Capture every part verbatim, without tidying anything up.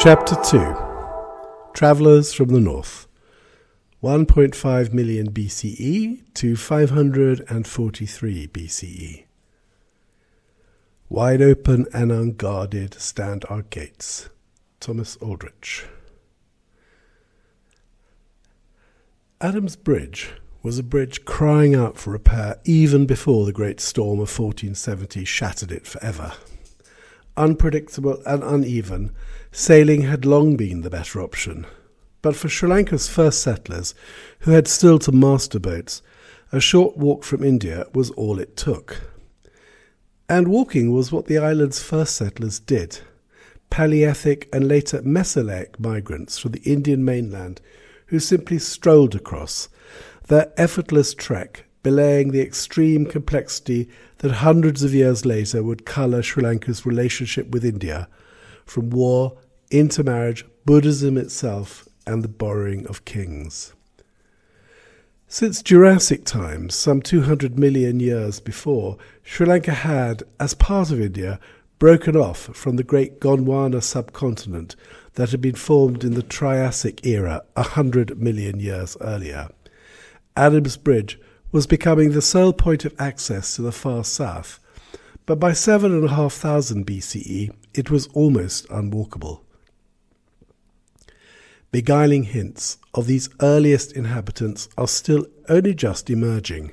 Chapter two. Travellers from the North. one point five million B C E to five hundred forty-three B C E. Wide open and unguarded stand our gates. Thomas Aldrich. Adam's Bridge was a bridge crying out for repair even before the great storm of fourteen seventy shattered it forever. Unpredictable and uneven, sailing had long been the better option. But for Sri Lanka's first settlers, who had still to master boats, a short walk from India was all it took. And walking was what the island's first settlers did. Palaeolithic and later Mesolithic migrants from the Indian mainland who simply strolled across, their effortless trek belaying the extreme complexity that hundreds of years later would colour Sri Lanka's relationship with India, from war, intermarriage, Buddhism itself, and the borrowing of kings. Since Jurassic times, some two hundred million years before, Sri Lanka had, as part of India, broken off from the great Gondwana subcontinent that had been formed in the Triassic era one hundred million years earlier. Adam's Bridge was becoming the sole point of access to the far south, but by seven thousand five hundred B C E it was almost unwalkable. Beguiling hints of these earliest inhabitants are still only just emerging.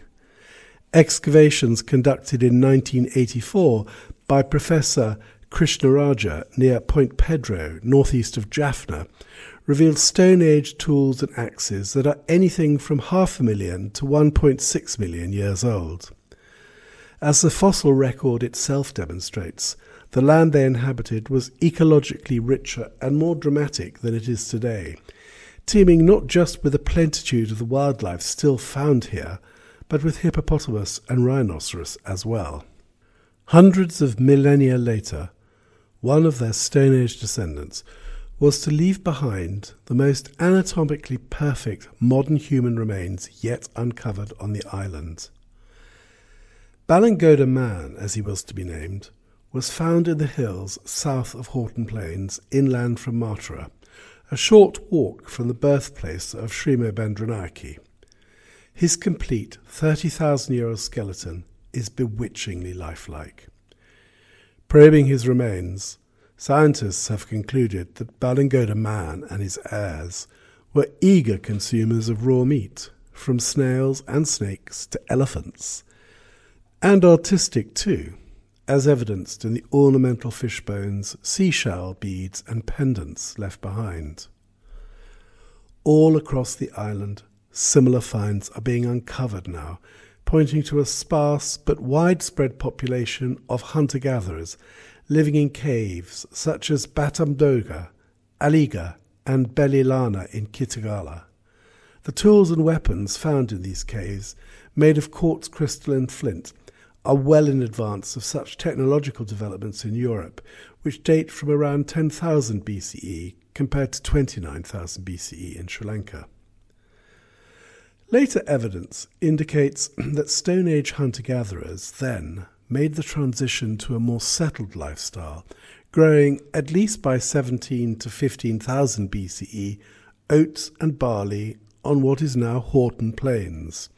Excavations conducted in nineteen eighty-four by Professor S. Krishnarajah near Point Pedro, northeast of Jaffna, revealed Stone Age tools and axes that are anything from half a million to one point six million years old. As the fossil record itself demonstrates, the land they inhabited was ecologically richer and more dramatic than it is today, teeming not just with the plentitude of the wildlife still found here, but with hippopotamus and rhinoceros as well. Hundreds of millennia later, one of their Stone Age descendants was to leave behind the most anatomically perfect modern human remains yet uncovered on the island. Balangoda Man, as he was to be named, was found in the hills south of Horton Plains, inland from Matara, a short walk from the birthplace of Srimobendranayake. His complete thirty thousand year old skeleton is bewitchingly lifelike. Probing his remains, scientists have concluded that Balangoda Man and his heirs were eager consumers of raw meat, from snails and snakes to elephants, and artistic too, as evidenced in the ornamental fish bones, seashell beads and pendants left behind. All across the island, similar finds are being uncovered now, pointing to a sparse but widespread population of hunter-gatherers living in caves such as Batamdoga, Aliga and Belilana in Kitagala. The tools and weapons found in these caves, made of quartz crystal and flint, are well in advance of such technological developments in Europe, which date from around ten thousand B C E compared to twenty-nine thousand B C E in Sri Lanka. Later evidence indicates that Stone Age hunter-gatherers then made the transition to a more settled lifestyle, growing at least by seventeen to fifteen thousand B C E oats and barley on what is now Horton Plains.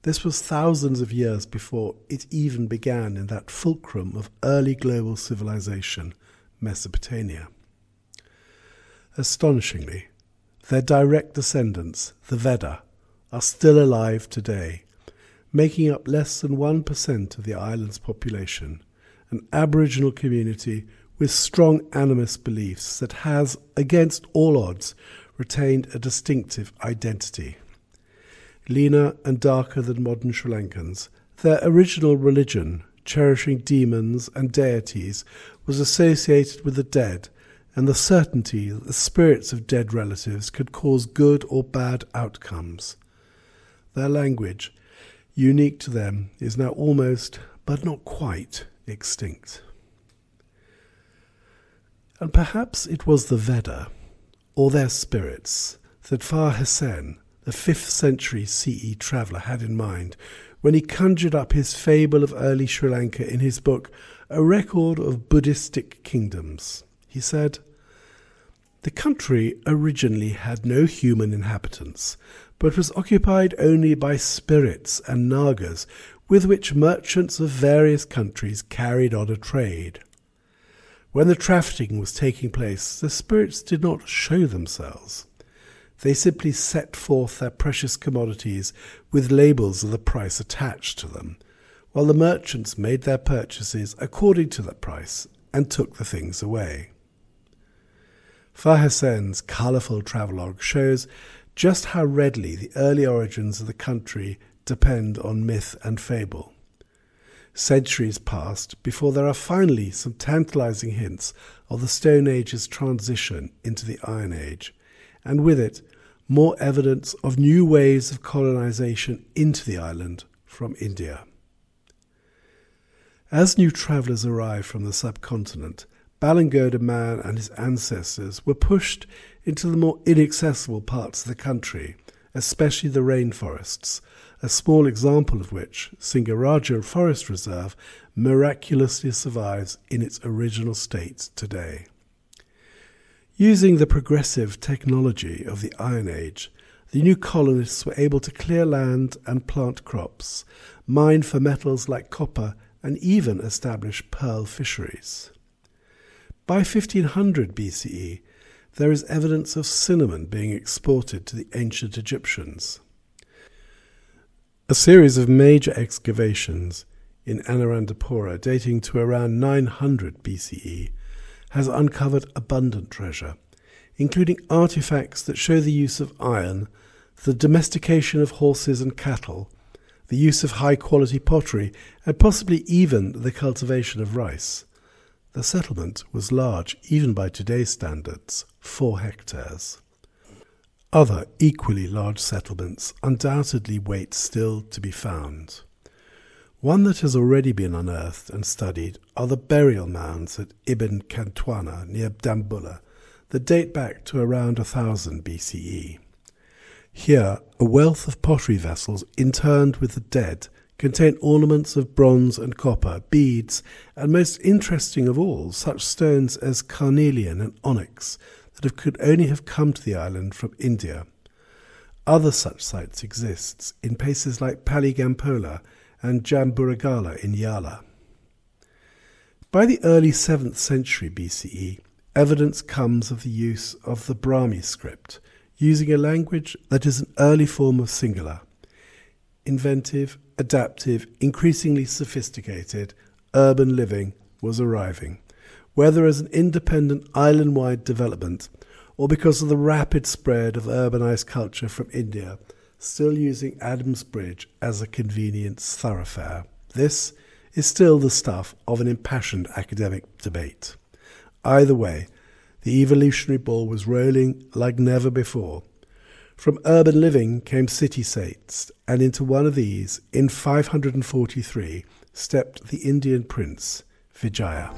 This was thousands of years before it even began in that fulcrum of early global civilization, Mesopotamia. Astonishingly, their direct descendants, the Vedda, are still alive today, making up less than one percent of the island's population, an Aboriginal community with strong animist beliefs that has, against all odds, retained a distinctive identity. Leaner and darker than modern Sri Lankans, their original religion, cherishing demons and deities, was associated with the dead and the certainty that the spirits of dead relatives could cause good or bad outcomes. Their language, unique to them, is now almost, but not quite, extinct. And perhaps it was the Vedda, or their spirits, that Farhessen, the fifth century C E traveller, had in mind when he conjured up his fable of early Sri Lanka in his book, A Record of Buddhistic Kingdoms. He said, The country originally had no human inhabitants, but was occupied only by spirits and nagas, with which merchants of various countries carried on a trade. When the trafficking was taking place, the spirits did not show themselves. They simply set forth their precious commodities with labels of the price attached to them, while the merchants made their purchases according to that price and took the things away. Farhessen's colourful travelogue shows just how readily the early origins of the country depend on myth and fable. Centuries passed before there are finally some tantalising hints of the Stone Age's transition into the Iron Age, and with it more evidence of new waves of colonisation into the island from India. As new travellers arrived from the subcontinent, Balangoda Man and his ancestors were pushed into the more inaccessible parts of the country, especially the rainforests, a small example of which, Singaraja Forest Reserve, miraculously survives in its original state today. Using the progressive technology of the Iron Age, the new colonists were able to clear land and plant crops, mine for metals like copper, and even establish pearl fisheries. By fifteen hundred B C E, there is evidence of cinnamon being exported to the ancient Egyptians. A series of major excavations in Anuradhapura, dating to around nine hundred B C E, has uncovered abundant treasure, including artifacts that show the use of iron, the domestication of horses and cattle, the use of high-quality pottery, and possibly even the cultivation of rice. The settlement was large, even by today's standards, four hectares. Other equally large settlements undoubtedly wait still to be found. One that has already been unearthed and studied are the burial mounds at Ibn Kantwana near Dambulla that date back to around one thousand B C E. Here, a wealth of pottery vessels interned with the dead contain ornaments of bronze and copper, beads, and most interesting of all, such stones as carnelian and onyx that have could only have come to the island from India. Other such sites exist in places like Paligampola and Jamburagala in Yala. By the early seventh century B C E, evidence comes of the use of the Brahmi script, using a language that is an early form of Sinhala. Inventive, adaptive, increasingly sophisticated, urban living was arriving, whether as an independent island-wide development or because of the rapid spread of urbanised culture from India, still using Adam's Bridge as a convenience thoroughfare. This is still the stuff of an impassioned academic debate. Either way, the evolutionary ball was rolling like never before. From urban living came city states, and into one of these, in five hundred forty-three, stepped the Indian prince, Vijaya.